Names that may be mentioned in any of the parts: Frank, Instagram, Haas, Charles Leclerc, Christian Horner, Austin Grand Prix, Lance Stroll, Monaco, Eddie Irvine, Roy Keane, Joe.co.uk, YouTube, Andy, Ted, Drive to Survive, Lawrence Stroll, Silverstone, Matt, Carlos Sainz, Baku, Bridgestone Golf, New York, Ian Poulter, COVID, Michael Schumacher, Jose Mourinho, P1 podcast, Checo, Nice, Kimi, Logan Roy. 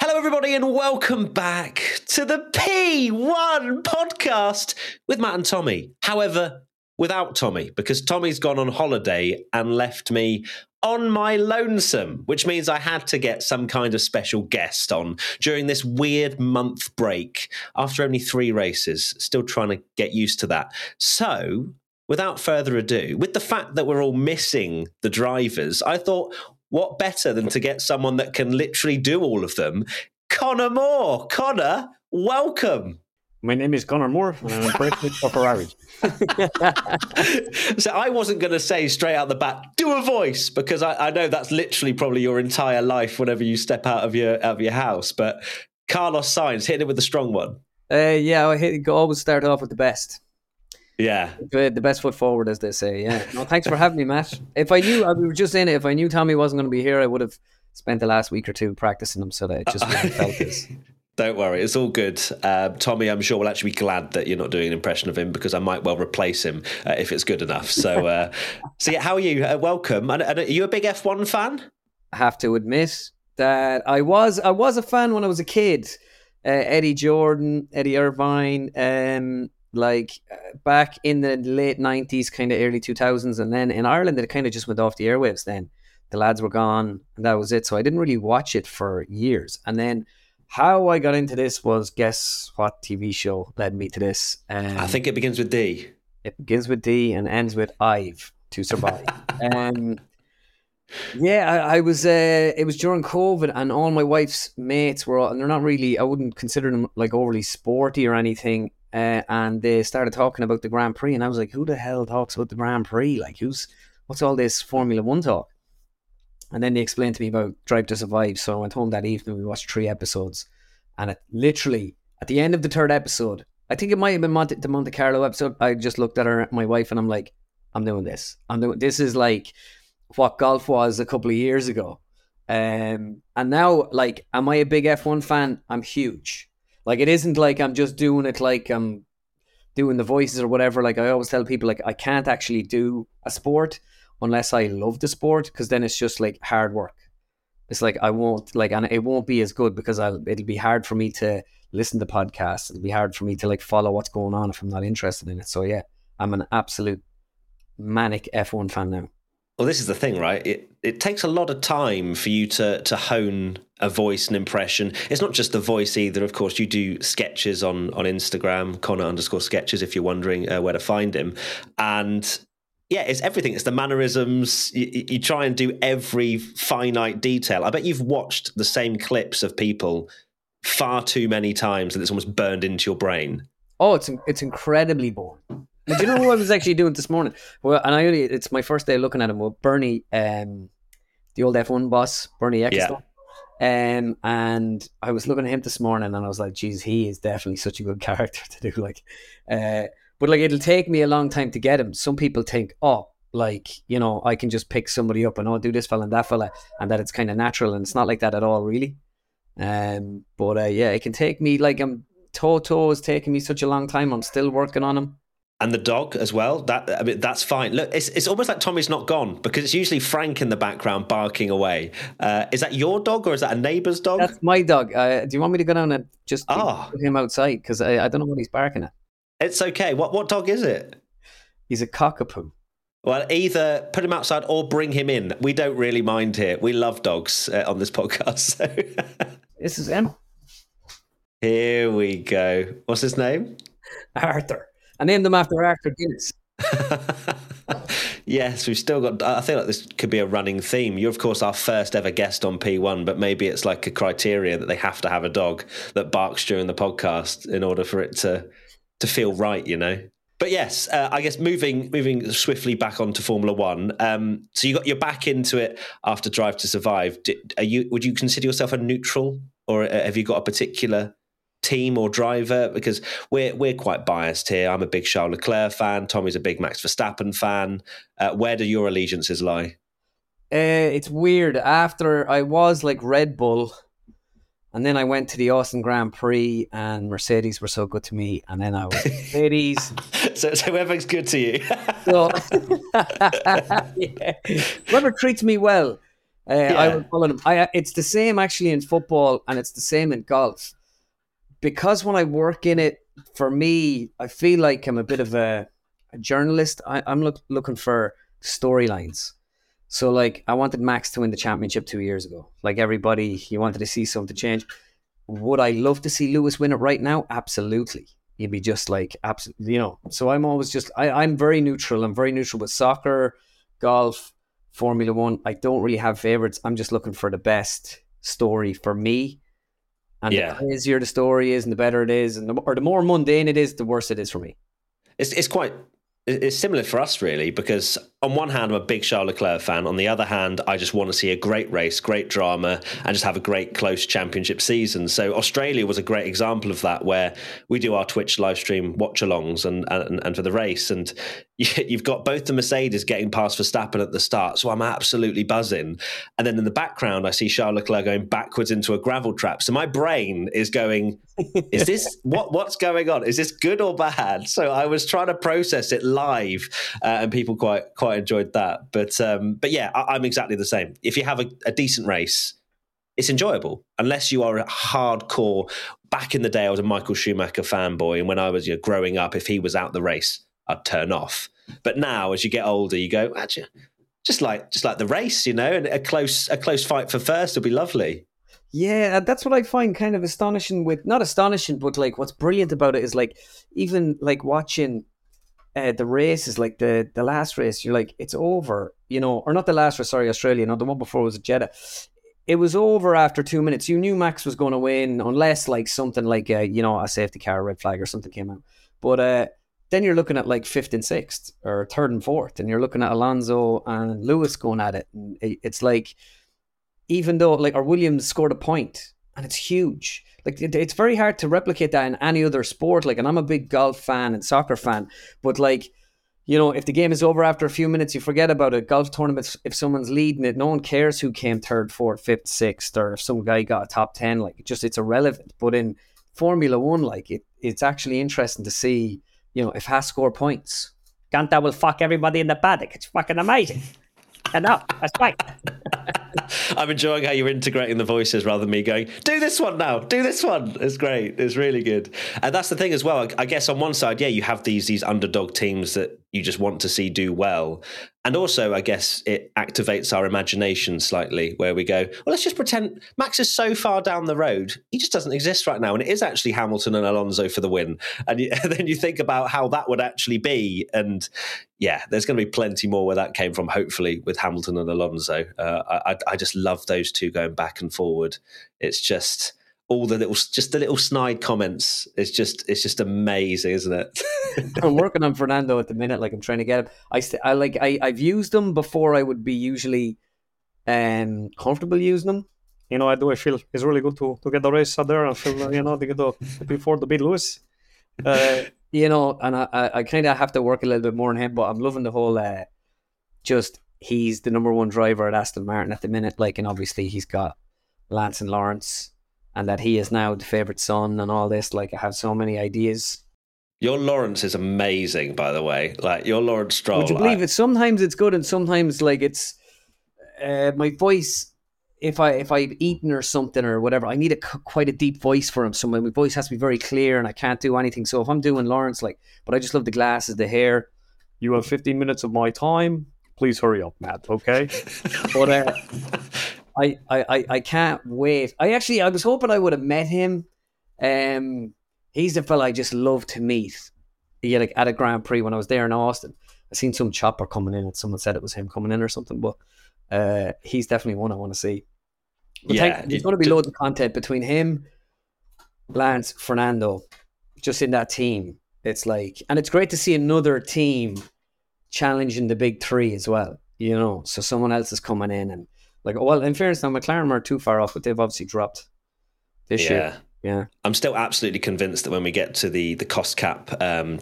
Hello everybody and welcome back to the P1 podcast with Matt and Tommy. However, without Tommy, because Tommy's gone on holiday and left me on my lonesome, which means I had to get some kind of special guest on during this weird month break after only 3 races. Still trying to get used to that. So, without further ado, with the fact that we're all missing the drivers, I thought, what better than to get someone that can literally do all of them? Connor Moore. Connor, welcome. My name is Connor Moore, and I'm president of Ferrari. So I wasn't going to say straight out the bat, do a voice, because I know that's literally probably your entire life whenever you step out of your house. But Carlos Sainz, hit it with a strong one. I always start off with the best. Yeah. The best foot forward, as they say. Yeah. No, thanks for having me, Matt. If I knew Tommy wasn't going to be here, I would have spent the last week or two practicing him so that it just really felt this. Don't worry, it's all good. Tommy, I'm sure, will actually be glad that you're not doing an impression of him because I might well replace him if it's good enough. So yeah, how are you? Welcome. And are you a big F1 fan? I have to admit that I was a fan when I was a kid. Eddie Jordan, Eddie Irvine, back in the late 90s, kind of early 2000s. And then in Ireland, it kind of just went off the airwaves then. The lads were gone and that was it. So I didn't really watch it for years. And then how I got into this was, guess what TV show led me to this? I think it begins with D. It begins with D and ends with I've to survive. It was during COVID and all my wife's mates were all, and they're not really, I wouldn't consider them like overly sporty or anything. And they started talking about the Grand Prix and I was like, who the hell talks about the Grand Prix? Like what's all this Formula One talk? And then they explained to me about Drive to Survive. So I went home that evening. We watched 3 episodes. And literally, at the end of the 3rd episode, I think it might have been the Monte Carlo episode, I just looked at her, my wife, and I'm like, I'm doing this. This is like what golf was a couple of years ago. And now, like, am I a big F1 fan? I'm huge. Like, it isn't like I'm just doing it like I'm doing the voices or whatever. Like, I always tell people, like, I can't actually do a sport unless I love the sport, because then it's just like hard work. It's like I won't like, and it won't be as good because it'll be hard for me to listen to podcasts. It'll be hard for me to like follow what's going on if I'm not interested in it. So yeah, I'm an absolute manic F1 fan now. Well, this is the thing, right? It takes a lot of time for you to hone a voice and impression. It's not just the voice either. Of course, you do sketches on Instagram, Connor_sketches, if you're wondering where to find him. And yeah, it's everything. It's the mannerisms. You try and do every finite detail. I bet you've watched the same clips of people far too many times that it's almost burned into your brain. Oh, it's incredibly boring. Do you know what I was actually doing this morning? Well, and it's my first day looking at him. Well, Bernie, the old F1 boss, Bernie Ecclestone. Yeah. And I was looking at him this morning and I was like, geez, he is definitely such a good character to do. Like, but, like, it'll take me a long time to get him. Some people think, oh, like, you know, I can just pick somebody up and, oh, do this fella and that fella, and that it's kind of natural, and it's not like that at all, really. It can take me, like, Toto is taking me such a long time. I'm still working on him. And the dog as well. That's fine. Look, it's almost like Tommy's not gone because it's usually Frank in the background barking away. Is that your dog or is that a neighbour's dog? That's my dog. Do you want me to go down and just put him outside? Because I don't know what he's barking at. It's okay. What dog is it? He's a cockapoo. Well, either put him outside or bring him in. We don't really mind here. We love dogs on this podcast. So. This is him. Here we go. What's his name? Arthur. I named him after Arthur Guinness. Yes, we've still got... I feel like this could be a running theme. You're, of course, our first ever guest on P1, but maybe it's like a criteria that they have to have a dog that barks during the podcast in order for it to feel right, you know? But yes, I guess moving swiftly back onto Formula One. So you're back into it after Drive to Survive. Would you consider yourself a neutral, or have you got a particular team or driver? Because we're quite biased here. I'm a big Charles Leclerc fan. Tommy's a big Max Verstappen fan. Where do your allegiances lie? It's weird. After I was like Red Bull, and then I went to the Austin Grand Prix, and Mercedes were so good to me, and then I was Mercedes. so everything's good to you. So, yeah. Whoever treats me well, I would follow them. It's the same actually in football, and it's the same in golf. Because when I work in it, for me, I feel like I'm a bit of a journalist. I'm looking for storylines. So, like, I wanted Max to win the championship 2 years ago. Like everybody, you wanted to see something change. Would I love to see Lewis win it right now? Absolutely. You'd be just like, absolutely, you know. So I'm always just, I'm very neutral. I'm very neutral with soccer, golf, Formula One. I don't really have favorites. I'm just looking for the best story for me. And the crazier the story is, and the better it is, and the more mundane it is, the worse it is for me. It's similar for us, really, because on one hand, I'm a big Charles Leclerc fan. On the other hand, I just want to see a great race, great drama, and just have a great close championship season. So Australia was a great example of that, where we do our Twitch live stream watch-alongs and for the race. And you've got both the Mercedes getting past Verstappen at the start, so I'm absolutely buzzing. And then in the background, I see Charles Leclerc going backwards into a gravel trap. So my brain is going, is this what's going on? Is this good or bad? So I was trying to process it live, and people quite enjoyed that. But yeah, I'm exactly the same. If you have a decent race, it's enjoyable, unless you are a hardcore. Back in the day, I was a Michael Schumacher fanboy, and when I was growing up, if he was out the race, I'd turn off. But now, as you get older, you go, actually, just like the race, and a close fight for first would be lovely. Yeah, that's what I find kind of astonishing but like what's brilliant about it is like, even like watching the races, like the last race, you're like, it's over, or not the last race, sorry, Australia, no, the one before was at Jeddah. It was over after 2 minutes. You knew Max was going to win unless like something like, a safety car, red flag or something came out. But then you're looking at like 5th and 6th or 3rd and 4th, and you're looking at Alonso and Lewis going at it. And it's like, even though like our Williams scored a point, and it's huge. Like it's very hard to replicate that in any other sport. Like, and I'm a big golf fan and soccer fan, but like, if the game is over after a few minutes, you forget about it. Golf tournaments, if someone's leading it, no one cares who came 3rd, 4th, 5th, 6th, or if some guy got a top 10, like it's irrelevant. But in Formula One, like it's actually interesting to see, if Haas score points. Ganta will fuck everybody in the paddock. It's fucking amazing. Enough. That's right. I'm enjoying how you're integrating the voices rather than me going, do this one now, do this one. It's great. It's really good. And that's the thing as well. I guess on one side, you have these underdog teams that you just want to see do well. And also, I guess it activates our imagination slightly, where we go, well, let's just pretend Max is so far down the road. He just doesn't exist right now. And it is actually Hamilton and Alonso for the win. And then you think about how that would actually be. And yeah, there's going to be plenty more where that came from, hopefully, with Hamilton and Alonso. I just love those two going back and forward. It's just all the little snide comments. It's just amazing, isn't it? I'm working on Fernando at the minute. Like, I'm trying to get him. I've used them before. I would be usually comfortable using them. I feel it's really good to get the race out there and feel to get before the beat Lewis. And I kind of have to work a little bit more on him. But I'm loving the whole he's the number one driver at Aston Martin at the minute. Like, and obviously he's got Lance and Lawrence. And that he is now the favourite son and all this. Like, I have so many ideas. Your Lawrence is amazing, by the way. Like, your Lawrence Stroll. Would you believe it? Sometimes it's good and sometimes, like, it's... my voice, if I've eaten or something or whatever, I need quite a deep voice for him. So my voice has to be very clear and I can't do anything. So if I'm doing Lawrence, like... But I just love the glasses, the hair. You have 15 minutes of my time. Please hurry up, Matt, okay? But... I can't wait. I was hoping I would have met him. He's the fella I just love to meet. Yeah, like at a Grand Prix when I was there in Austin, I seen some chopper coming in and someone said it was him coming in or something. But he's definitely one I want to see. But yeah, there's going to be loads of content between him, Lance, Fernando, just in that team. It's like, and it's great to see another team challenging the big three as well, you know. So someone else is coming in and like, well, in fairness, now McLaren are too far off, but they've obviously dropped this year. Yeah, I'm still absolutely convinced that when we get to the cost cap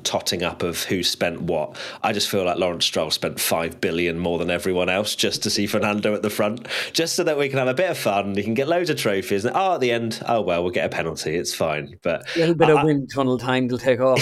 totting up of who spent what, I just feel like Lawrence Stroll spent $5 billion more than everyone else just to see Fernando at the front, just so that we can have a bit of fun. You can get loads of trophies. And, at the end, we'll get a penalty. It's fine. But a little bit of wind tunnel time to take off.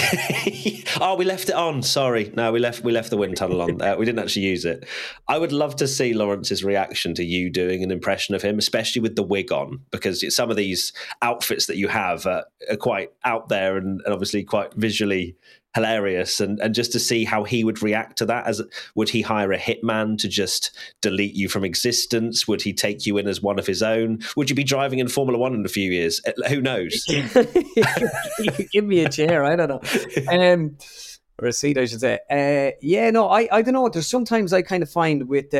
We left it on. Sorry, no, we left the wind tunnel on. We didn't actually use it. I would love to see Lawrence's reaction to you doing an impression of him, especially with the wig on, because some of these outfits that you have are quite out there and obviously quite visually hilarious, and just to see how he would react to that. As would he hire a hitman to just delete you from existence? Would he take you in as one of his own? Would you be driving in Formula One in a few years? Who knows? Give me a chair, I don't know, or a seat, I should say. I don't know. There's sometimes I kind of find with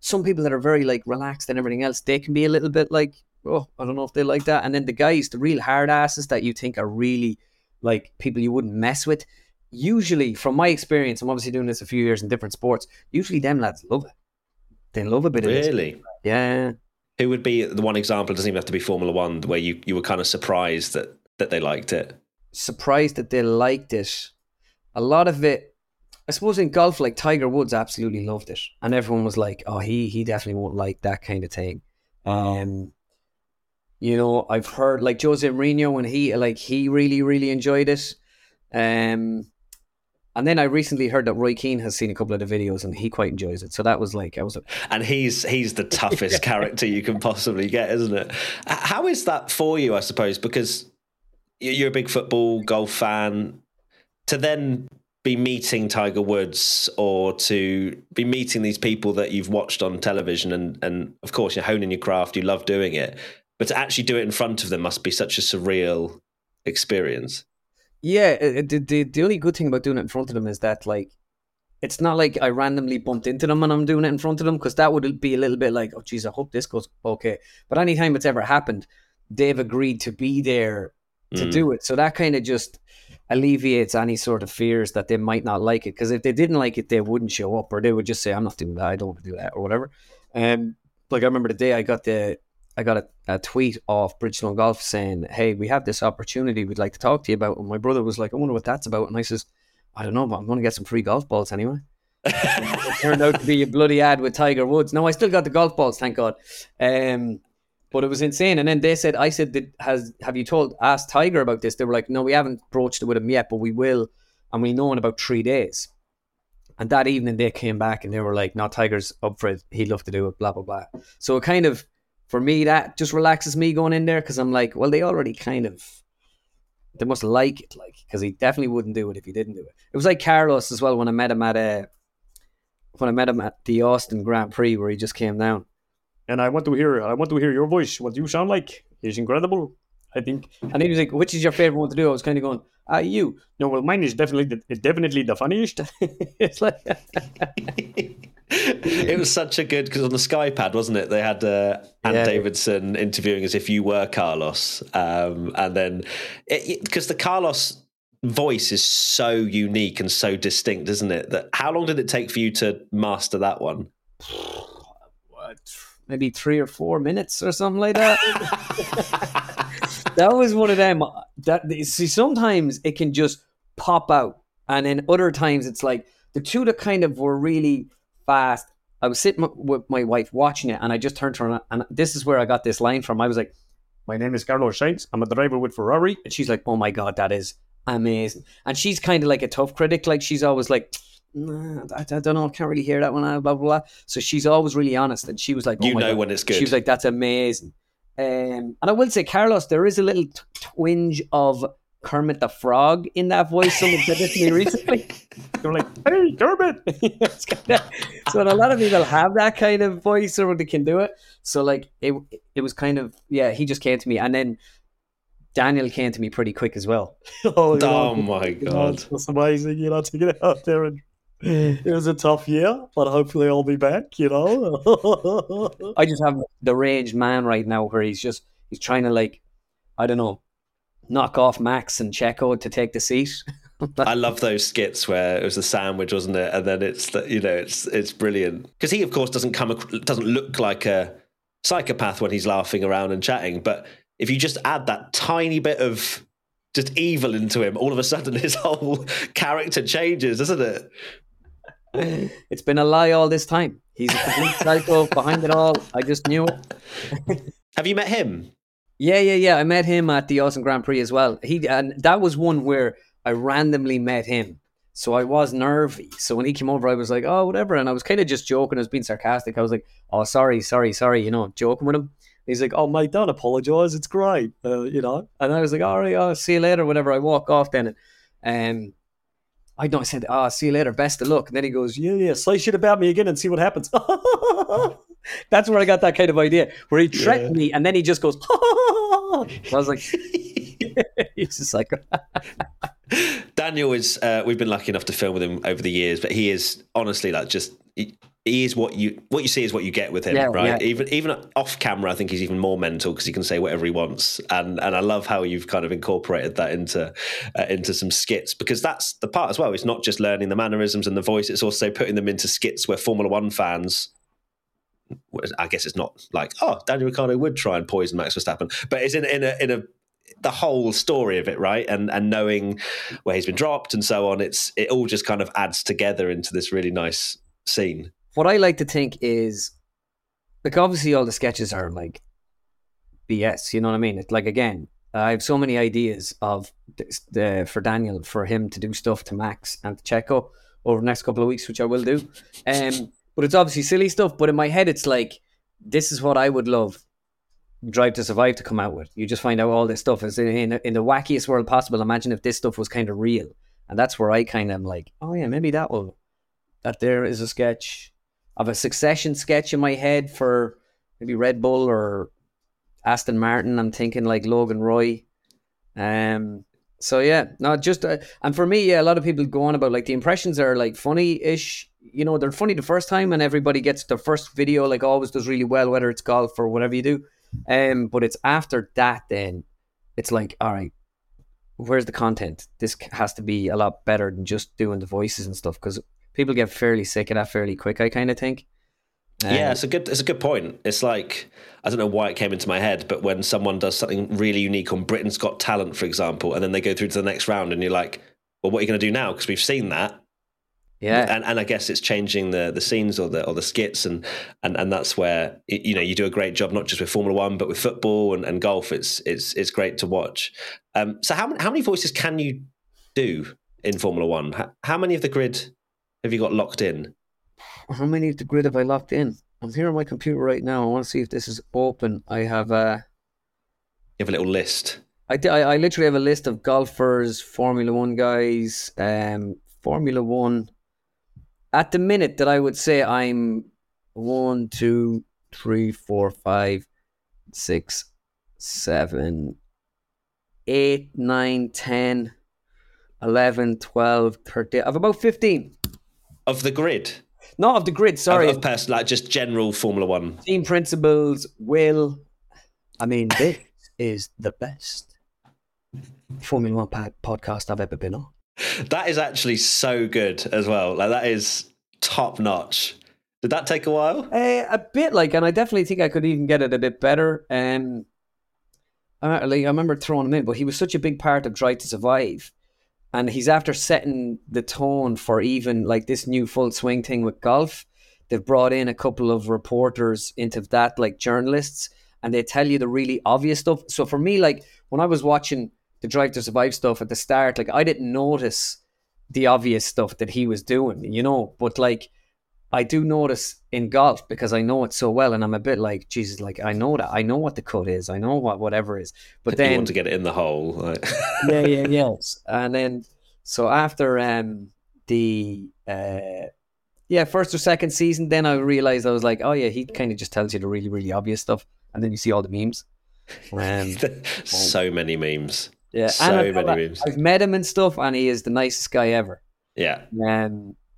some people that are very like relaxed and everything else, they can be a little bit like, oh, I don't know if they like that. And then the guys, the real hard asses that you think are really like people you wouldn't mess with, usually from my experience, I'm obviously doing this a few years in different sports, usually them lads love it. They love a bit of this. Really? Yeah. It would be the one example, it doesn't even have to be Formula One, where you were kind of surprised that they liked it. Surprised that they liked it. A lot of it, I suppose in golf, like Tiger Woods absolutely loved it. And everyone was like, oh, he definitely won't like that kind of thing. You know, I've heard like Jose Mourinho when he really, really enjoyed it. And then I recently heard that Roy Keane has seen a couple of the videos and he quite enjoys it. So that was like, and he's the toughest character you can possibly get, isn't it? How is that for you, I suppose? Because you're a big football, golf fan. To then be meeting Tiger Woods or to be meeting these people that you've watched on television and of course you're honing your craft, you love doing it. But to actually do it in front of them must be such a surreal experience. Yeah, the only good thing about doing it in front of them is that, like, it's not like I randomly bumped into them and I'm doing it in front of them, because that would be a little bit like, oh, geez, I hope this goes okay. But anytime it's ever happened, they've agreed to be there to do it. So that kind of just alleviates any sort of fears that they might not like it, because if they didn't like it, they wouldn't show up, or they would just say, I'm not doing that, I don't want to do that, or whatever. Like, I remember the day I got a tweet off Bridgestone Golf saying, hey, we have this opportunity we'd like to talk to you about. And my brother was like, I wonder what that's about. And I says, I don't know, but I'm going to get some free golf balls anyway. It turned out to be a bloody ad with Tiger Woods. No, I still got the golf balls, thank God. But it was insane. And then they said, I said, have you asked Tiger about this? They were like, no, we haven't broached it with him yet, but we will. And we know in about 3 days. And that evening they came back and they were like, no, Tiger's up for it. He'd love to do it, blah, blah, blah. So it kind of, for me, that just relaxes me going in there, because I'm like, well, they already kind of, they must like it, like, because he definitely wouldn't do it if he didn't do it. It was like Carlos as well when I met him at the Austin Grand Prix, where he just came down. And I want to hear your voice. What you sound like is incredible, I think. And he was like, which is your favorite one to do? I was kind of going, you. No, well, mine is definitely the funniest. It's like... It was such a good, because on the Sky pad, wasn't it? They had Ant Davidson interviewing as if you were Carlos. And then, because the Carlos voice is so unique and so distinct, isn't it? That how long did it take for you to master that one? What? Maybe 3 or 4 minutes or something like that. That was one of them. Sometimes it can just pop out. And then other times it's like, the two that kind of were really... fast. I was sitting with my wife watching it, and I just turned to her, and this is where I got this line from. I was like, my name is Carlos Sainz, I'm a driver with Ferrari. And she's like, oh my God, that is amazing. And she's kind of like a tough critic. Like, she's always like, nah, I don't know, I can't really hear that one, blah, blah, blah. So she's always really honest. And she was like, oh my God. When it's good. She was like, that's amazing. And I will say, Carlos, there is a little twinge of Kermit the Frog in that voice. Someone said this to me recently. They were like, hey, Kermit. So a lot of people have that kind of voice, or they can do it. So like it was kind of, yeah, he just came to me. And then Daniel came to me pretty quick as well. My God. It's amazing, to get out there. And it was a tough year, but hopefully I'll be back, I just have the raged man right now, where he's trying to, like, I don't know, knock off Max and Checo to take the seat. I love those skits where it was a sandwich, wasn't it? And then it's brilliant because he, of course, doesn't look like a psychopath when he's laughing around and chatting. But if you just add that tiny bit of just evil into him, all of a sudden his whole character changes, doesn't it? It's been a lie all this time. He's a complete psycho behind it all. I just knew it. Have you met him? Yeah. I met him at the Austin Grand Prix as well. And that was one where I randomly met him. So I was nervy. So when he came over, I was like, oh, whatever. And I was kind of just joking. I was being sarcastic. I was like, oh, sorry, joking with him. He's like, oh, mate, don't apologize. It's great, And I was like, all right, I'll see you later, whenever I walk off then. And I said, oh, see you later. Best of luck. And then he goes, yeah, say shit about me again and see what happens. That's where I got that kind of idea, where he threatened me and then he just goes, so I was like, he's just like... Daniel is, we've been lucky enough to film with him over the years, but he is honestly like just... He is what you see is what you get with him, right? Yeah. Even off camera, I think he's even more mental because he can say whatever he wants, and I love how you've kind of incorporated that into some skits, because that's the part as well. It's not just learning the mannerisms and the voice; it's also putting them into skits where Formula One fans. I guess it's not like, oh, Daniel Ricciardo would try and poison Max Verstappen, but it's in the whole story of it, right? And knowing where he's been dropped and so on, it all just kind of adds together into this really nice scene. What I like to think is, like, obviously all the sketches are like BS, you know what I mean? It's like, again, I have so many ideas of for Daniel, for him to do stuff to Max and to Checo over the next couple of weeks, which I will do. But it's obviously silly stuff. But in my head, it's like, this is what I would love Drive to Survive to come out with. You just find out all this stuff is in the wackiest world possible. Imagine if this stuff was kind of real. And that's where I kind of am like, oh yeah, maybe that there is a sketch. I have a succession sketch in my head for maybe Red Bull or Aston Martin. I'm thinking like Logan Roy. And for me, yeah, a lot of people go on about like the impressions are like funny-ish. You know, they're funny the first time and everybody gets their first video, like always does really well, whether it's golf or whatever you do. But it's after that then, it's like, all right, where's the content? This has to be a lot better than just doing the voices and stuff, because people get fairly sick of that fairly quick, I kind of think. Yeah, it's a good point. It's like, I don't know why it came into my head, but when someone does something really unique on Britain's Got Talent, for example, and then they go through to the next round and you're like, well, what are you going to do now? Because we've seen that. Yeah. And I guess it's changing the scenes or the skits and that's where, you know, you do a great job, not just with Formula One, but with football and golf. It's great to watch. So how many voices can you do in Formula One? How many of the grid... have you got locked in? How many of the grid have I locked in? I'm here on my computer right now. I want to see if this is open. I have a... You have a little list. I literally have a list of golfers, Formula One guys, Formula One. At the minute that I would say I'm 1, 2, 3, 4, 5, 6, 7, 8, 9, 10, 11, 12, 13. I have about 15. Of the grid? Not of the grid, sorry. Of personal, like just general Formula One. Team principals, Will. I mean, this is the best Formula One podcast I've ever been on. That is actually so good as well. Like, that is top notch. Did that take a while? A bit, like, and I definitely think I could even get it a bit better. I remember throwing him in, but he was such a big part of Drive to Survive. And he's after setting the tone for even like this new full swing thing with golf. They've brought in a couple of reporters into that, like journalists, and they tell you the really obvious stuff. So for me, like when I was watching the Drive to Survive stuff at the start, like I didn't notice the obvious stuff that he was doing, you know, but like I do notice in golf because I know it so well. And I'm a bit like, Jesus, like I know that. I know what the cut is. I know what whatever is. But then you want to get it in the hole. Like. Yeah. And then, so after first or second season, then I realized I was like, oh yeah, he kind of just tells you the really, really obvious stuff. And then you see all the memes. So many memes. Yeah. So many memes. I've met him and stuff and he is the nicest guy ever. Yeah.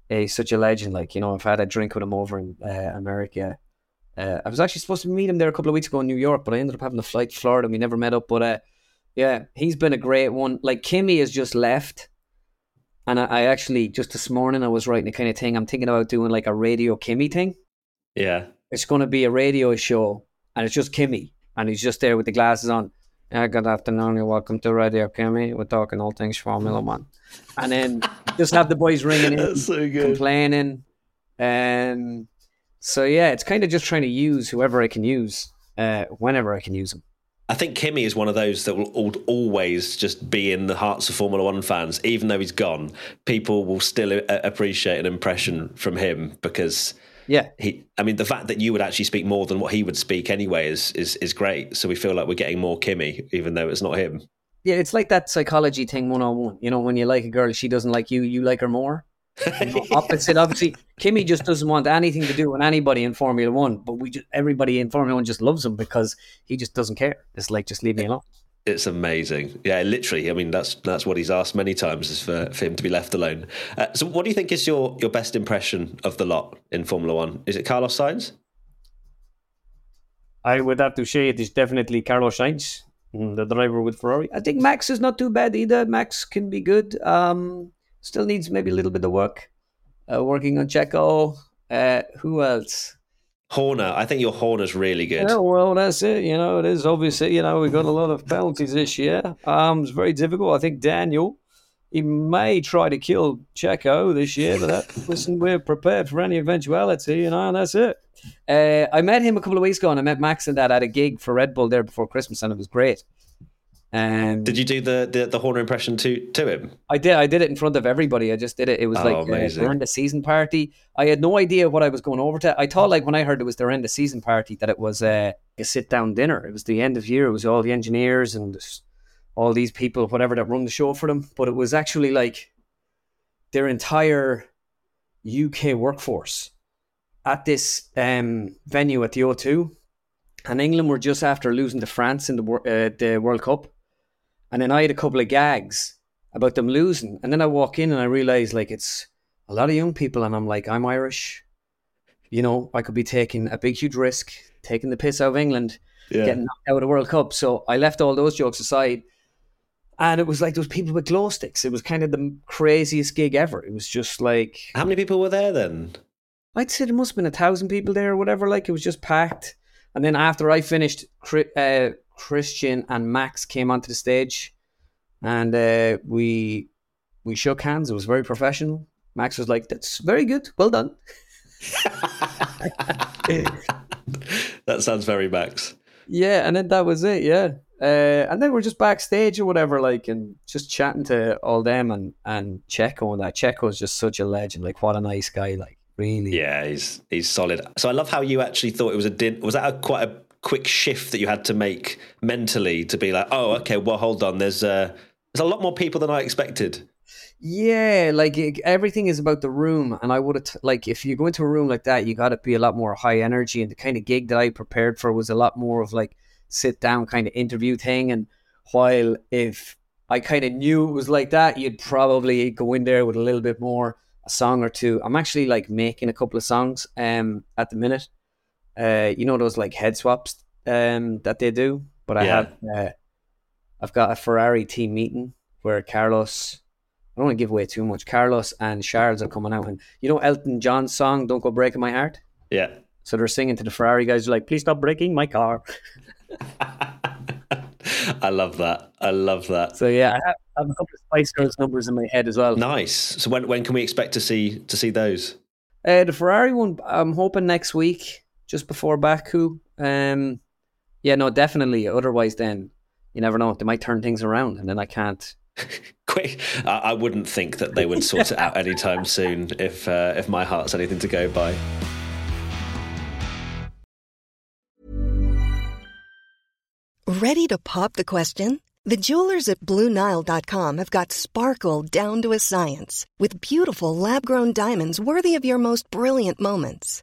He's such a legend, like, you know, I've had a drink with him over in America. I was actually supposed to meet him there a couple of weeks ago in New York, but I ended up having to fly to Florida and we never met up. But yeah, he's been a great one. Like Kimi has just left And I actually, just this morning, I was writing a kind of thing. I'm thinking about doing like a Radio Kimi thing. Yeah. It's going to be a radio show and it's just Kimi. And he's just there with the glasses on. Good afternoon and welcome to Radio Kimi. We're talking all things Formula One. And then just have the boys ringing in. That's so good. Complaining. So, yeah, it's kind of just trying to use whoever I can use, whenever I can use them. I think Kimi is one of those that will always just be in the hearts of Formula One fans. Even though he's gone, people will still appreciate an impression from him because, yeah, I mean, the fact that you would actually speak more than what he would speak anyway is great. So we feel like we're getting more Kimi, even though it's not him. Yeah, it's like that psychology thing 101. You know, when you like a girl, she doesn't like you, you like her more. You know, opposite, obviously. Kimi just doesn't want anything to do with anybody in Formula One, but everybody in Formula One just loves him because he just doesn't care. It's like, just leave me alone. It's amazing. Yeah, literally. I mean, that's what he's asked many times, is for him to be left alone. So what do you think is your best impression of the lot in Formula One? Is it Carlos Sainz? I would have to say it is definitely Carlos Sainz, the driver with Ferrari. I think Max is not too bad either. Max can be good. Still needs maybe a little bit of work. Working on Checo. Who else? Horner. I think your Horner's really good. Yeah, well, that's it. You know, it is obviously, you know, we've got a lot of penalties this year. It's very difficult. I think Daniel, he may try to kill Checo this year, but listen, we're prepared for any eventuality, you know, and that's it. I met him a couple of weeks ago, and I met Max and Dad at a gig for Red Bull there before Christmas, and it was great. Did you do the Horner impression to him? I did it in front of everybody. I just did it. It was their end of season party. I had no idea what I was going over to. I thought, like, when I heard it was their end of season party, that it was a sit down dinner. It was the end of year. It was all the engineers and all these people, whatever, that run the show for them. But it was actually like their entire UK workforce at this venue at the O2. And England were just after losing to France in the World Cup. And then I had a couple of gags about them losing. And then I walk in and I realise, like, it's a lot of young people. And I'm like, I'm Irish. You know, I could be taking a big, huge risk, taking the piss out of England, getting knocked out of the World Cup. So I left all those jokes aside. And it was like, there was people with glow sticks. It was kind of the craziest gig ever. It was just like... How many people were there then? I'd say there must have been 1,000 people there or whatever. Like, it was just packed. And then after I finished, Christian and Max came onto the stage, and we shook hands. It was very professional. Max was like, "That's very good. Well done." That sounds very Max. Yeah, and then that was it. Yeah, and then we're just backstage or whatever, like, and just chatting to all them and Checo and that. Checo is just such a legend. Like, what a nice guy. Like. Really? Yeah, he's solid. So I love how you actually thought it was was that quite a quick shift that you had to make mentally to be like, oh, okay, well, hold on, there's a lot more people than I expected. Yeah, like everything is about the room, and I would have like, if you go into a room like that, you got to be a lot more high energy. And the kind of gig that I prepared for was a lot more of like sit down kind of interview thing. And while if I kind of knew it was like that, you'd probably go in there with a little bit more. A song or two. I'm actually like making a couple of songs at the minute. You know those like head swaps that they do? But I've got a Ferrari team meeting where Carlos, I don't want to give away too much, Carlos and Charles are coming out, and you know Elton John's song, Don't Go Breaking My Heart? Yeah. So they're singing to the Ferrari guys, like, please stop breaking my car. I love that. So yeah, I have a couple of Spice Girls numbers in my head as well. Nice. So when can we expect to see those? The Ferrari one, I'm hoping next week, just before Baku. Yeah, no, definitely. Otherwise, then you never know. They might turn things around, and then I can't. Quick, I wouldn't think that they would sort it out anytime soon. If my heart's anything to go by. Ready to pop the question? The jewelers at BlueNile.com have got sparkle down to a science with beautiful lab-grown diamonds worthy of your most brilliant moments.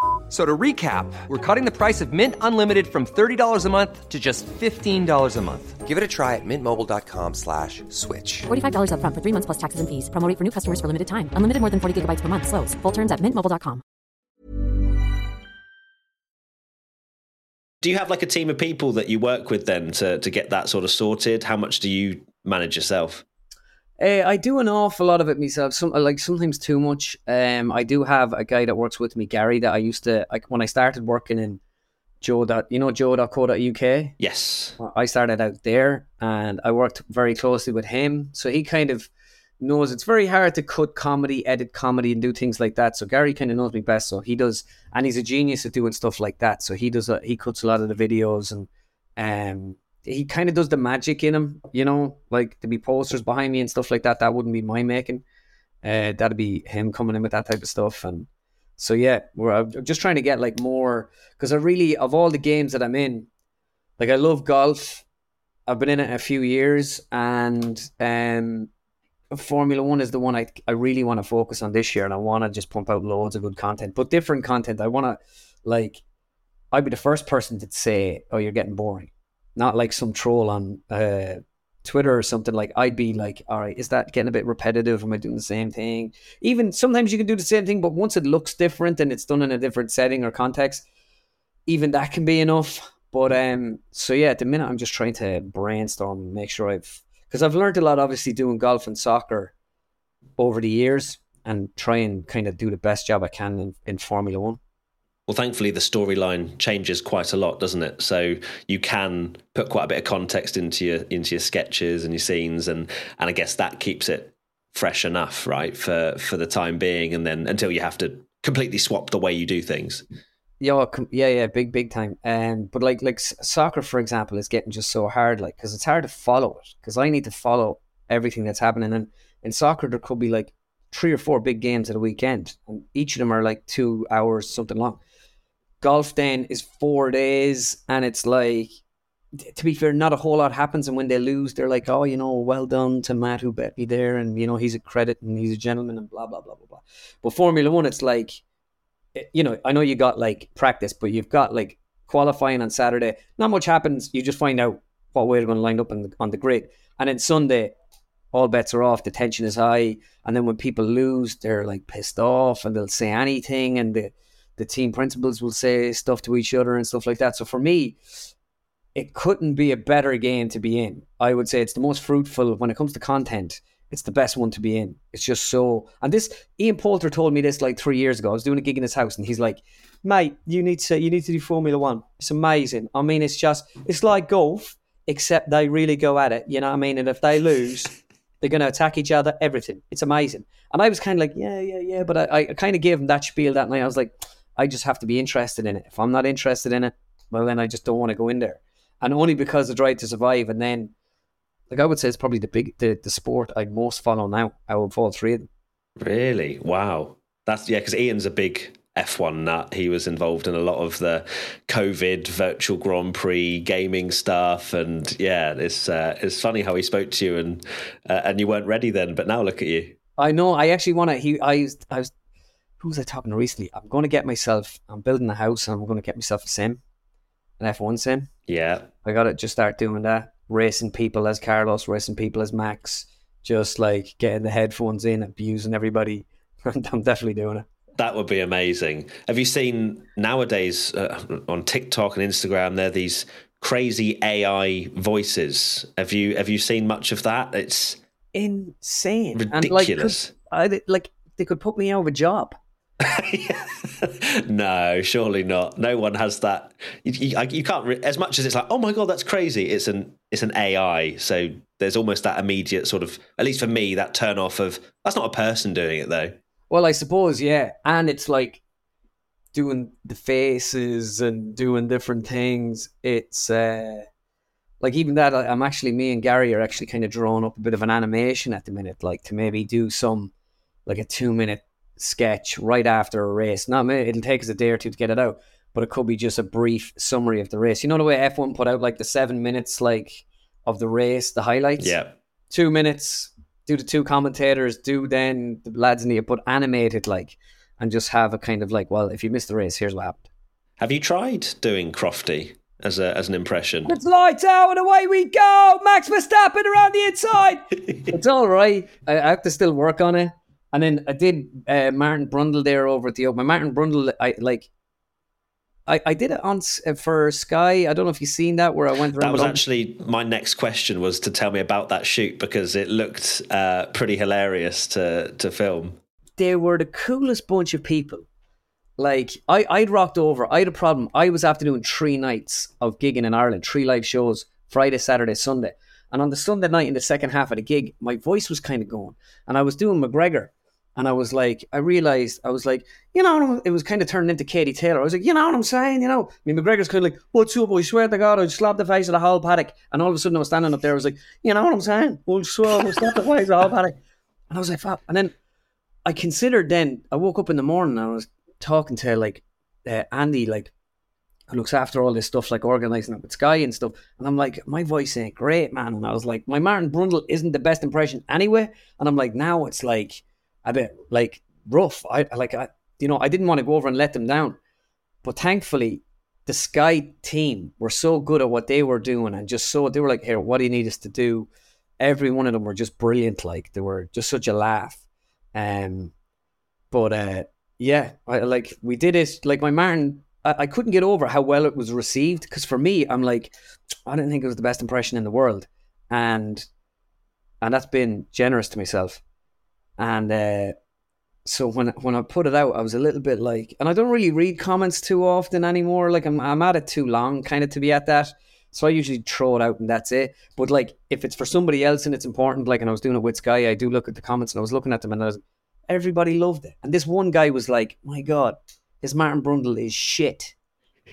So to recap, we're cutting the price of Mint Unlimited from $30 a month to just $15 a month. Give it a try at mintmobile.com/switch. $45 up front for 3 months plus taxes and fees. Promo rate for new customers for limited time. Unlimited more than 40 gigabytes per month. Slows full terms at mintmobile.com. Do you have like a team of people that you work with then to get that sort of sorted? How much do you manage yourself? I do an awful lot of it myself, sometimes too much. I do have a guy that works with me, Gary, that I used to, like when I started working in joe.co.uk. Yes. I started out there and I worked very closely with him. So he kind of knows it's very hard to cut comedy, edit comedy and do things like that. So Gary kind of knows me best. So he does, and he's a genius at doing stuff like that. So he does, he cuts a lot of the videos and, he kind of does the magic in him, you know, like there'd be posters behind me and stuff like that. That wouldn't be my making. That'd be him coming in with that type of stuff. And so, yeah, I'm just trying to get like more, because I really, of all the games that I'm in, like I love golf. I've been in it a few years, and Formula One is the one I really want to focus on this year. And I want to just pump out loads of good content, but different content. I want to, like, I'd be the first person to say, oh, you're getting boring. Not like some troll on Twitter or something. Like, I'd be like, all right, is that getting a bit repetitive? Am I doing the same thing? Even sometimes you can do the same thing, but once it looks different and it's done in a different setting or context, even that can be enough. But so yeah, at the minute I'm just trying to brainstorm and make sure because I've learned a lot, obviously, doing golf and soccer over the years, and try and kind of do the best job I can in Formula One. Well, thankfully, the storyline changes quite a lot, doesn't it? So you can put quite a bit of context into your sketches and your scenes, and I guess that keeps it fresh enough, right, for the time being, and then until you have to completely swap the way you do things. Yeah, big time. But like soccer, for example, is getting just so hard, like, because it's hard to follow it, because I need to follow everything that's happening, and in soccer there could be like 3 or 4 big games at a weekend, and each of them are like 2 hours something long. Golf then is 4 days, and it's like, to be fair, not a whole lot happens. And when they lose, they're like, oh, you know, well done to Matt who bet me there. And, you know, he's a credit and he's a gentleman and blah, blah, blah, blah, blah. But Formula One, it's like, you know, I know you got like practice, but you've got like qualifying on Saturday. Not much happens. You just find out what way they're going to line up on the grid. And then Sunday, all bets are off. The tension is high. And then when people lose, they're like pissed off and they'll say anything, and the team principals will say stuff to each other and stuff like that. So for me, it couldn't be a better game to be in. I would say it's the most fruitful when it comes to content. It's the best one to be in. It's just so, and this, Ian Poulter told me this like 3 years ago. I was doing a gig in his house and he's like, mate, you need to do Formula One. It's amazing. I mean, it's like golf, except they really go at it. You know what I mean? And if they lose, they're going to attack each other, everything. It's amazing. And I was kind of like, yeah. But I kind of gave him that spiel that night. I was like, I just have to be interested in it. If I'm not interested in it, well, then I just don't want to go in there. And only because of Drive to Survive. And then, like, I would say it's probably the sport I most follow now out of all three of them. Really? Wow. That's, yeah, because Ian's a big F1 nut. He was involved in a lot of the COVID virtual Grand Prix gaming stuff. And yeah, it's funny how he spoke to you and you weren't ready then, but now look at you. I know. I actually want to, who was I talking to recently? I'm building a house and I'm going to get myself a sim, an F1 sim. Yeah. I got to just start doing that. Racing people as Carlos, racing people as Max, just like getting the headphones in, abusing everybody. I'm definitely doing it. That would be amazing. Have you seen nowadays on TikTok and Instagram, there are these crazy AI voices. Have you seen much of that? It's insane. Ridiculous. And like they could put me out of a job. No, surely not. No one has that. You can't, as much as it's like, oh my God, that's crazy, it's an AI, so there's almost that immediate sort of, at least for me, that turn off of, that's not a person doing it though. Well, I suppose, yeah. And it's like doing the faces and doing different things. It's like even that, me and Gary are actually kind of drawing up a bit of an animation at the minute, like to maybe do some, like a 2-minute sketch right after a race. Now, it'll take us a day or two to get it out, but it could be just a brief summary of the race. You know the way F1 put out like the 7 minutes like of the race, the highlights? Yeah. 2 minutes, do the two commentators, do then the lads in the put animated like, and just have a kind of like, well, if you missed the race, here's what happened. Have you tried doing Crofty as an impression? It's lights out and away we go. Max Verstappen around the inside. It's all right. I have to still work on it. And then I did Martin Brundle there over at the Open. Martin Brundle, I did it on for Sky. I don't know if you've seen that, where I went around. That was actually my next question, was to tell me about that shoot, because it looked pretty hilarious to film. They were the coolest bunch of people. Like, I'd rocked over. I had a problem. I was after doing 3 nights of gigging in Ireland, 3 live shows, Friday, Saturday, Sunday. And on the Sunday night in the second half of the gig, my voice was kind of going. And I was doing McGregor. And I was like, I realized, I was like, you know, it was kind of turning into Katie Taylor. I was like, you know what I'm saying? You know, I mean, McGregor's kind of like, what's up? I swear to God, I'll slap the face of the whole paddock. And all of a sudden I was standing up there. I was like, you know what I'm saying? We'll slap the face of the whole paddock. And I was like, fuck. And then I considered then, I woke up in the morning and I was talking to like Andy, like, who looks after all this stuff, like organizing it with Sky and stuff. And I'm like, my voice ain't great, man. And I was like, my Martin Brundle isn't the best impression anyway. And I'm like, now it's like, a bit like rough. I didn't want to go over and let them down, but thankfully the Sky team were so good at what they were doing, and just so they were like, here, what do you need us to do? Every one of them were just brilliant. Like, they were just such a laugh. We did it. Like, my Martin, I couldn't get over how well it was received, because for me, I'm like, I didn't think it was the best impression in the world, and that's been generous to myself. And so when I put it out, I was a little bit like, and I don't really read comments too often anymore. Like, I'm at it too long, kind of, to be at that. So I usually throw it out and that's it. But like, if it's for somebody else and it's important, like, and I was doing it with Sky, I do look at the comments, and I was looking at them, and I was, everybody loved it. And this one guy was like, my God, his Martin Brundle is shit.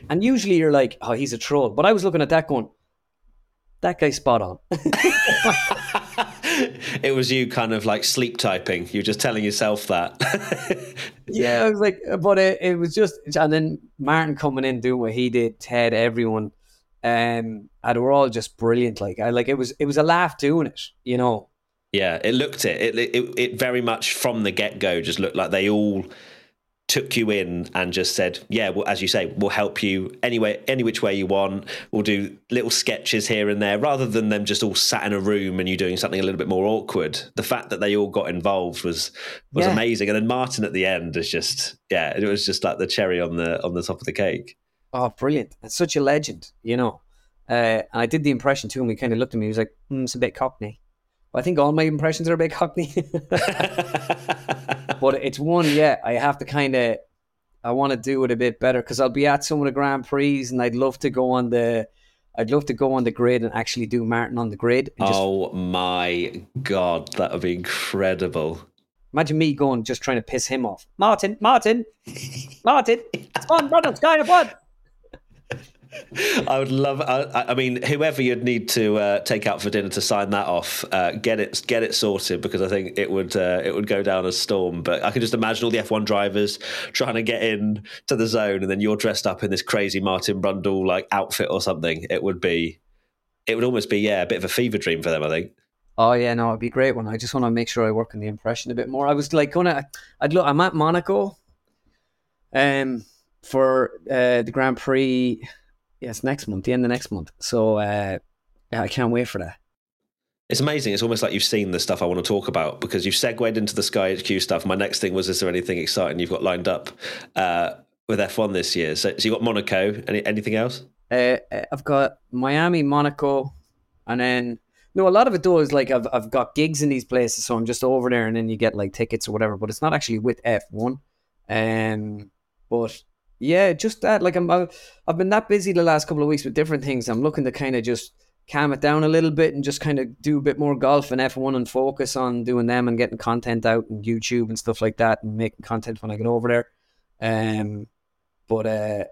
And usually you're like, oh, he's a troll. But I was looking at that going, that guy's spot on. It was you kind of like sleep typing. You're just telling yourself that. Yeah, I was like, but it was just, and then Martin coming in, doing what he did, Ted, everyone, and they were all just brilliant. Like, it was a laugh doing it, you know? Yeah, it very much from the get-go just looked like they all took you in and just said, yeah, well, as you say, we'll help you anyway, any which way you want. We'll do little sketches here and there, rather than them just all sat in a room and you doing something a little bit more awkward. The fact that they all got involved was amazing. And then Martin at the end is just, yeah, it was just like the cherry on the top of the cake. Oh, brilliant. That's such a legend, you know. And I did the impression too, and he kind of looked at me, he was like, it's a bit Cockney. Well, I think all my impressions are a bit Cockney. But it's one, yeah, I have to kind of, I want to do it a bit better, because I'll be at some of the Grand Prix, and I'd love to go on the grid and actually do Martin on the grid. Oh my God, that would be incredible. Imagine me going, just trying to piss him off. Martin, it's on, brother, Sky up on. I would love, I mean, whoever you'd need to take out for dinner to sign that off, get it sorted, because I think it would go down a storm. But I can just imagine all the F1 drivers trying to get in to the zone, and then you're dressed up in this crazy Martin Brundle like outfit or something. It would almost be a bit of a fever dream for them, I think. Oh yeah, no, it'd be a great one. I just want to make sure I work on the impression a bit more. I was like I'm at Monaco for the Grand Prix. Yes, next month, the end of next month. So I can't wait for that. It's amazing. It's almost like you've seen the stuff I want to talk about, because you've segued into the Sky HQ stuff. My next thing was, is there anything exciting you've got lined up with F1 this year? So you got Monaco. Anything else? I've got Miami, Monaco, and then a lot of it though is like I've got gigs in these places, so I'm just over there, and then you get like tickets or whatever. But it's not actually with F1, but. Yeah, just that. Like, I've been that busy the last couple of weeks with different things. I'm looking to kind of just calm it down a little bit and just kind of do a bit more golf and F1 and focus on doing them and getting content out and YouTube and stuff like that, and making content when I get over there. But I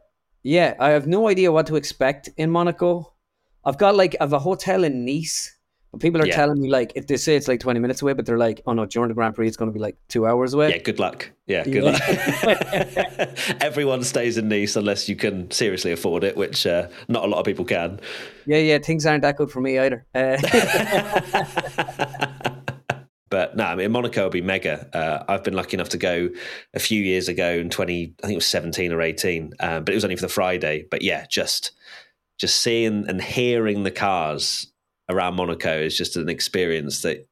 have no idea what to expect in Monaco. I've got like, I have a hotel in Nice. People are telling me, like, if they say it's like 20 minutes away, but they're like, oh no, during the Grand Prix, it's going to be like 2 hours away. Yeah, good luck. Yeah, good luck. Everyone stays in Nice unless you can seriously afford it, which not a lot of people can. Yeah, yeah, things aren't that good for me either. But no, I mean, Monaco will be mega. I've been lucky enough to go a few years ago in I think it was 17 or 18, but it was only for the Friday. But yeah, just seeing and hearing the cars around Monaco is just an experience that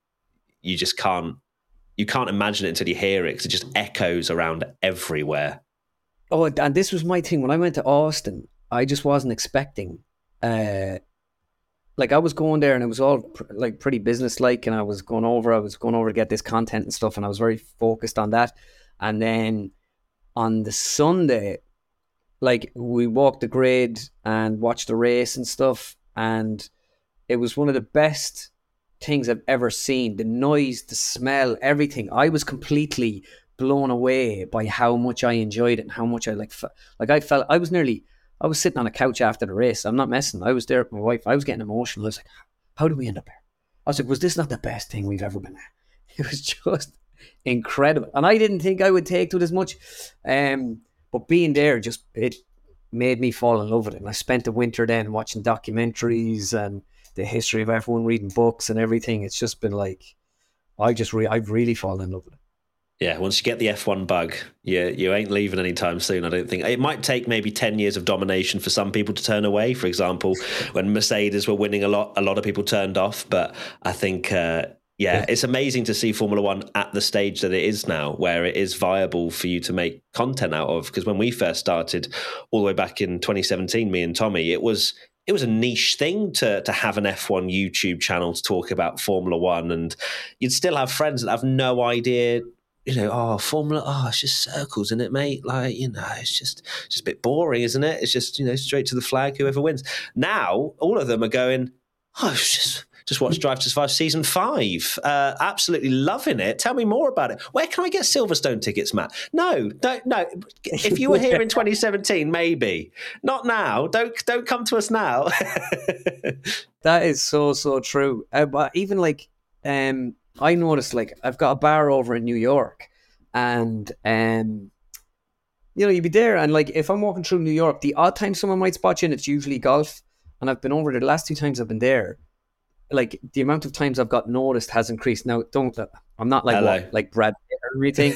you just can't imagine it until you hear it, because it just echoes around everywhere. Oh, and this was my thing. When I went to Austin, I just wasn't expecting, I was going there and it was all pretty business-like, and I was going over to get this content and stuff, and I was very focused on that. And then on the Sunday, we walked the grid and watched the race and stuff, and it was one of the best things I've ever seen. The noise, the smell, everything. I was completely blown away by how much I enjoyed it and how much I I was sitting on a couch after the race. I'm not messing. I was there with my wife. I was getting emotional. I was like, how did we end up here? I was like, was this not the best thing we've ever been at? It was just incredible. And I didn't think I would take to it as much. But being there, it made me fall in love with it. And I spent the winter then watching documentaries and the history of F1, reading books and everything. It's just been I've really fallen in love with it. Yeah, once you get the F1 bug, you ain't leaving anytime soon, I don't think. It might take maybe 10 years of domination for some people to turn away. For example, when Mercedes were winning a lot of people turned off. But I think, it's amazing to see Formula One at the stage that it is now, where it is viable for you to make content out of. Because when we first started, all the way back in 2017, me and Tommy, it was a niche thing to have an F1 YouTube channel to talk about Formula One. And you'd still have friends that have no idea, it's just circles, isn't it, mate? It's just a bit boring, isn't it? It's just, straight to the flag, whoever wins. Now, all of them are going, just watch Drive to Survive season 5. Absolutely loving it. Tell me more about it. Where can I get Silverstone tickets, Matt? No. If you were here in 2017, maybe. Not now. Don't come to us now. That is so, so true. But even I noticed, I've got a bar over in New York, and you'd be there, and if I'm walking through New York, the odd time someone might spot you, and it's usually golf. And I've been over there the last 2 times I've been there. The amount of times I've got noticed has increased. Now, I'm not like Brad Pitt or everything,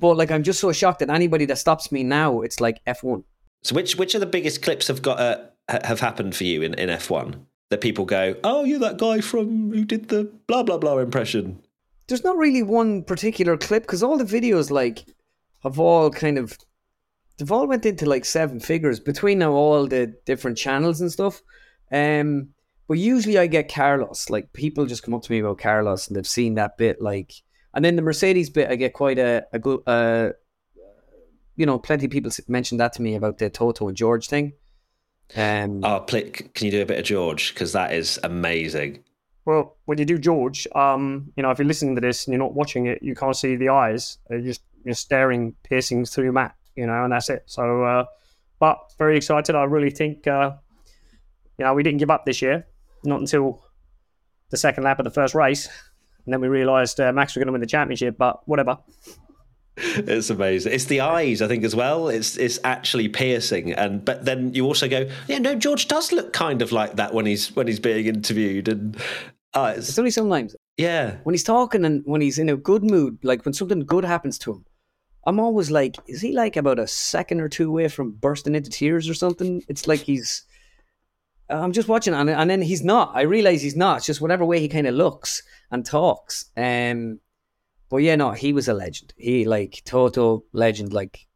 but I'm just so shocked that anybody that stops me now, it's like F1. So, which are the biggest clips have happened for you in F1? That people go, oh, you're that guy from who did the blah, blah, blah impression? There's not really one particular clip, because all the videos, they've all went into, 7 figures between now all the different channels and stuff. But usually I get Carlos. People just come up to me about Carlos, and they've seen that bit, And then the Mercedes bit, I get quite a good... plenty of people mentioned that to me about the Toto and George thing. Can you do a bit of George, because that is amazing. Well, when you do George, if you're listening to this and you're not watching it, you can't see the eyes. You're staring piercings through Matt, and that's it. So but very excited. I really think we didn't give up this year, not until the second lap of the first race, and then we realized Max were going to win the championship, but whatever. It's amazing. It's the eyes, I think, as well. It's actually piercing, but then you also go, yeah, no, George does look kind of like that when he's being interviewed, and it's only sometimes. Yeah, when he's talking and when he's in a good mood, when something good happens to him, I'm always like, is he about a second or two away from bursting into tears or something? It's like he's. I'm just watching, and then he's not. I realize he's not. It's just whatever way he kind of looks and talks. But yeah, no, he was a legend. He, total legend. Because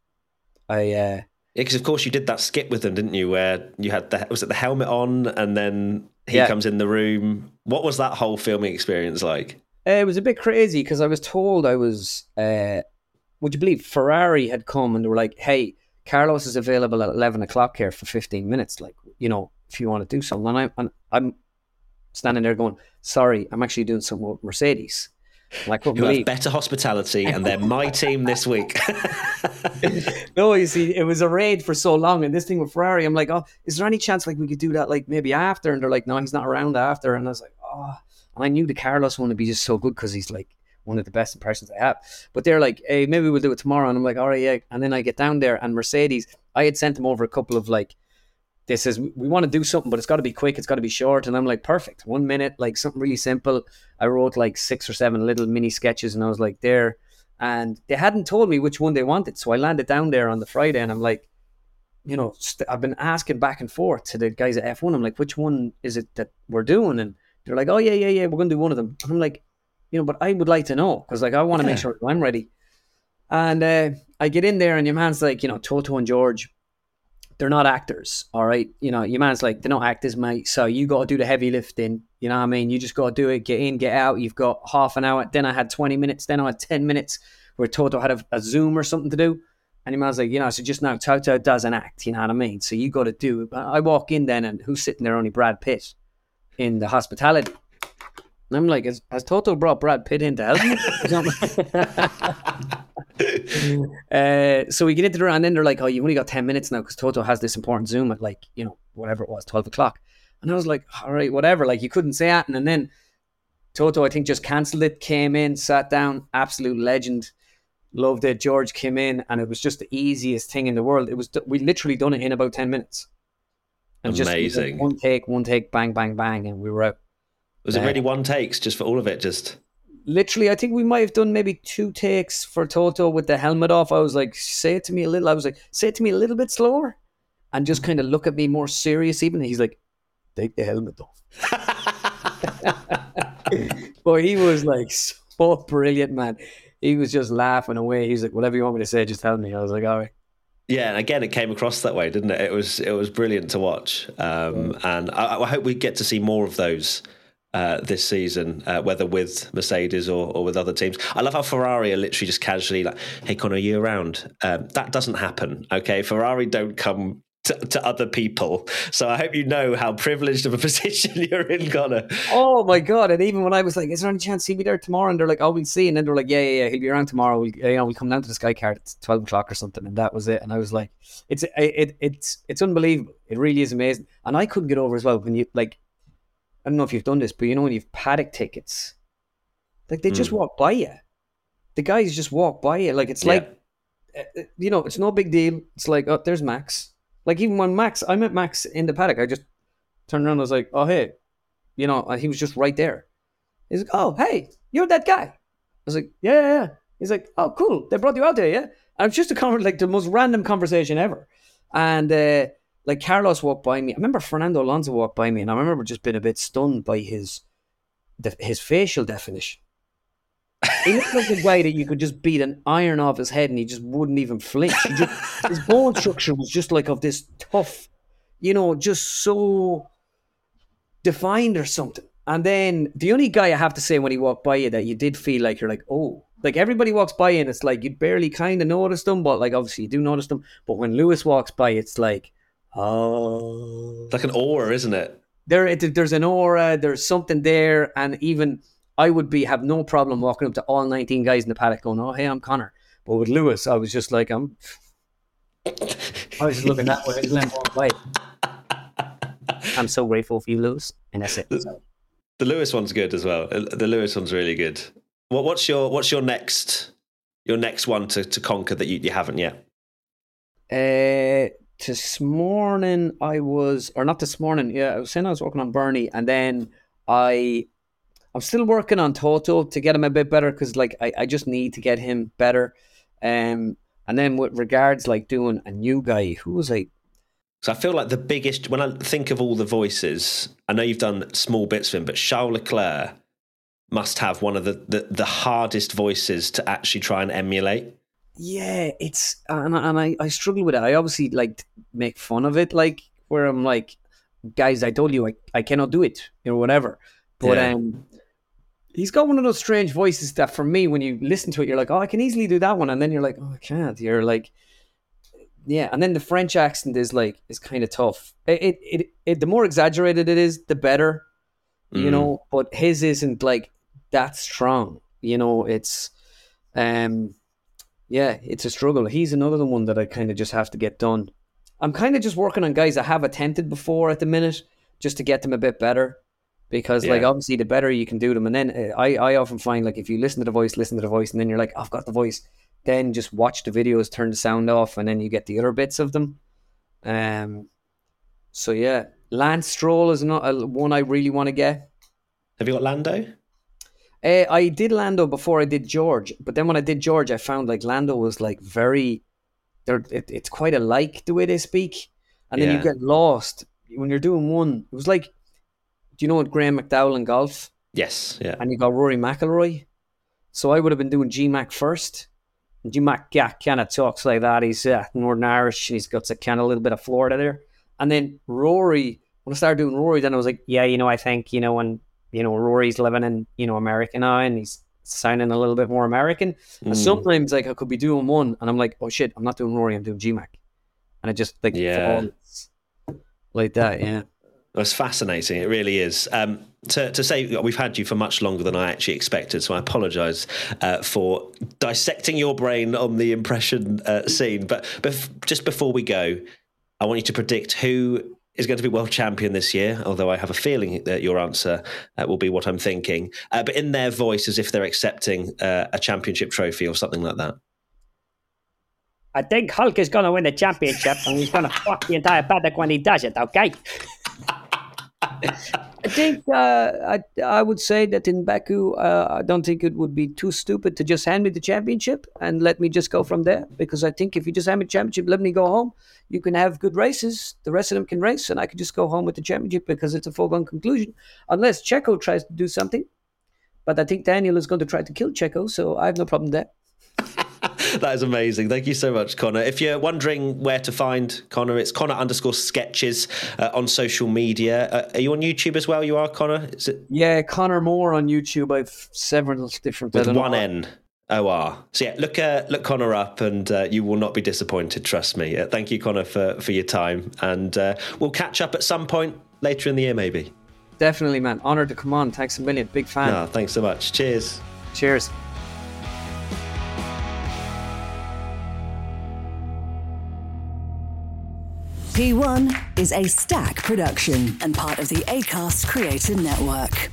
of course you did that skit with him, didn't you? Where you had the helmet on, and then he comes in the room. What was that whole filming experience like? It was a bit crazy, because I was told would you believe Ferrari had come and they were like, hey, Carlos is available at 11 o'clock here for 15 minutes. If you want to do something. And I'm standing there going, sorry, I'm actually doing something with Mercedes. Who have better hospitality, and they're my team this week. No, you see, it was a raid for so long, and this thing with Ferrari, I'm like, oh, is there any chance we could do that maybe after? And they're like, no, he's not around after. And I was like, oh, and I knew the Carlos one would be just so good because he's like one of the best impressions I have. But they're like, hey, maybe we'll do it tomorrow. And I'm like, all right, yeah. And then I get down there and Mercedes, I had sent them over a couple of like, this is, we want to do something, but it's got to be quick. It's got to be short. And I'm like, perfect. 1 minute, like something really simple. I wrote like 6 or 7 little mini sketches and I was like there. And they hadn't told me which one they wanted. So I landed down there on the Friday and I'm like, you know, I've been asking back and forth to the guys at F1. I'm like, which one is it that we're doing? And they're like, oh, yeah, we're going to do one of them. And I'm like, you know, but I would like to know because like I want to make sure I'm ready. And I get in there and your man's like, you know, Toto and George, they're not actors, all right? You know, your man's like, they're not actors, mate. So you got to do the heavy lifting. You know what I mean? You just got to do it. Get in, get out. You've got half an hour. Then I had 20 minutes. Then I had 10 minutes where Toto had a Zoom or something to do. And your man's like, you know, so just now Toto doesn't act. You know what I mean? So you got to do it. I walk in then and who's sitting there? Only Brad Pitt in the hospitality. And I'm like, has Toto brought Brad Pitt in to help me? So we get into the round and then they're like, oh, you only got 10 minutes now because Toto has this important Zoom at like, you know, whatever it was, 12 o'clock. And I was like, all right, whatever. Like you couldn't say that. And then Toto, I think, just cancelled it, came in, sat down, absolute legend. Loved it. George came in and it was just the easiest thing in the world. It was, we literally done it in about 10 minutes. And amazing. Just one take, bang, bang, bang. And we were out. Was it really one takes just for all of it? Just... Literally, I think we might have done maybe 2 takes for Toto with the helmet off. I was like, say it to me a little bit slower and just kind of look at me more serious even. And he's like, take the helmet off. Boy, he was like so brilliant, man. He was just laughing away. He's like, whatever you want me to say, just tell me. I was like, all right. Yeah, and again, it came across that way, didn't it? It was brilliant to watch. And I hope we get to see more of those this season, whether with Mercedes or with other teams. I love how Ferrari are literally just casually like, hey, Connor, you around? That doesn't happen, okay? Ferrari don't come to other people. So I hope you know how privileged of a position you're in, Connor. Oh, my God. And even when I was like, is there any chance he'll be there tomorrow? And they're like, oh, we'll see. And then they're like, yeah, he'll be around tomorrow. We'll come down to the Sky car at 12 o'clock or something. And that was it. And I was like, it's unbelievable. It really is amazing. And I couldn't get over as well when you, like, I don't know if you've done this, but you know when you've paddock tickets, like they just walk by you. The guys just walk by you. Like it's like, you know, it's no big deal. It's like, oh, there's Max. Like even when I met Max in the paddock, I just turned around and I was like, oh, hey. You know, he was just right there. He's like, oh, hey, you're that guy. I was like, yeah. He's like, oh, cool. They brought you out there, yeah? And it's just like the most random conversation ever. And, like Carlos walked by me. I remember Fernando Alonso walked by me and I remember just being a bit stunned by his facial definition. He looked like a guy that you could just beat an iron off his head and he just wouldn't even flinch. His bone structure was just like of this tough, you know, just so defined or something. And then the only guy I have to say when he walked by you that you did feel like you're like, oh. Like everybody walks by and it's like you barely kind of notice them, but like obviously you do notice them. But when Lewis walks by, it's like, oh, like an aura, isn't it? There's an aura. There's something there, and even I would have no problem walking up to all 19 guys in the paddock, going, "Oh, hey, I'm Connor." But with Lewis, I was just like, I was just looking that way. I'm so grateful for you, Lewis, and that's it. The Lewis one's good as well. The Lewis one's really good. What's your next one to conquer that you haven't yet? This morning I was saying I was working on Bernie, and then I'm still working on Toto to get him a bit better because like I just need to get him better. And then with regards like doing a new guy, who was I? So I feel like the biggest, when I think of all the voices, I know you've done small bits of him, but Charles Leclerc must have one of the hardest voices to actually try and emulate. Yeah, it's and I struggle with it. I obviously like make fun of it, like where I'm like, guys, I told you I cannot do it or whatever. But he's got one of those strange voices that for me, when you listen to it, you're like, oh, I can easily do that one, and then you're like, oh, I can't. You're like, yeah, and then the French accent is kind of tough. It the more exaggerated it is, the better, you know. But his isn't like that strong, you know. It's yeah, it's a struggle. He's another one that I kind of just have to get done. I'm kind of just working on guys I have attempted before at the minute just to get them a bit better because like obviously the better you can do them. And then I often find like if you listen to the voice and then you're like, I've got the voice, then just watch the videos, turn the sound off, and then you get the other bits of them. So yeah, Lance Stroll is not one I really want to get. Have you got Lando? I did Lando before I did George, but then when I did George, I found like Lando was like very, it's quite alike the way they speak, and then you get lost when you're doing one. It was like, do you know what Graeme McDowell in golf? Yes, yeah. And you got Rory McIlroy, so I would have been doing G-Mac first. G-Mac kind of talks like that. He's Northern Irish. He's got a kind of little bit of Florida there. And then Rory, when I started doing Rory, then I was like, yeah, you know, I think, you know, and, you know, Rory's living in, you know, America now, and he's sounding a little bit more American. And sometimes, like, I could be doing one, and I'm like, oh, shit, I'm not doing Rory, I'm doing G-Mac. And I just, like, falls like that, yeah. It's fascinating. It really is. To say we've had you for much longer than I actually expected, so I apologise for dissecting your brain on the impression scene. But just before we go, I want you to predict who is going to be world champion this year, although I have a feeling that your answer will be what I'm thinking. But in their voice, as if they're accepting a championship trophy or something like that. I think Hulk is going to win the championship and he's going to fuck the entire paddock when he does it, okay? I think I would say that in Baku, I don't think it would be too stupid to just hand me the championship and let me just go from there, because I think if you just hand me the championship, let me go home, you can have good races, the rest of them can race, and I can just go home with the championship because it's a foregone conclusion, unless Checo tries to do something. But I think Daniel is going to try to kill Checo, so I have no problem there. That is amazing. Thank you so much, Connor. If you're wondering where to find Connor, it's Connor_sketches on social media. Are you on YouTube as well? You are, Connor? Is it? Yeah, Connor Moore on YouTube. I've several different... With one N. O-R. So yeah, look Connor up and you will not be disappointed, trust me. Thank you, Connor, for your time. And we'll catch up at some point later in the year, maybe. Definitely, man. Honoured to come on. Thanks a million. Big fan. No, thanks so much. Cheers. Cheers. P1 is a Stack production and part of the Acast Creator Network.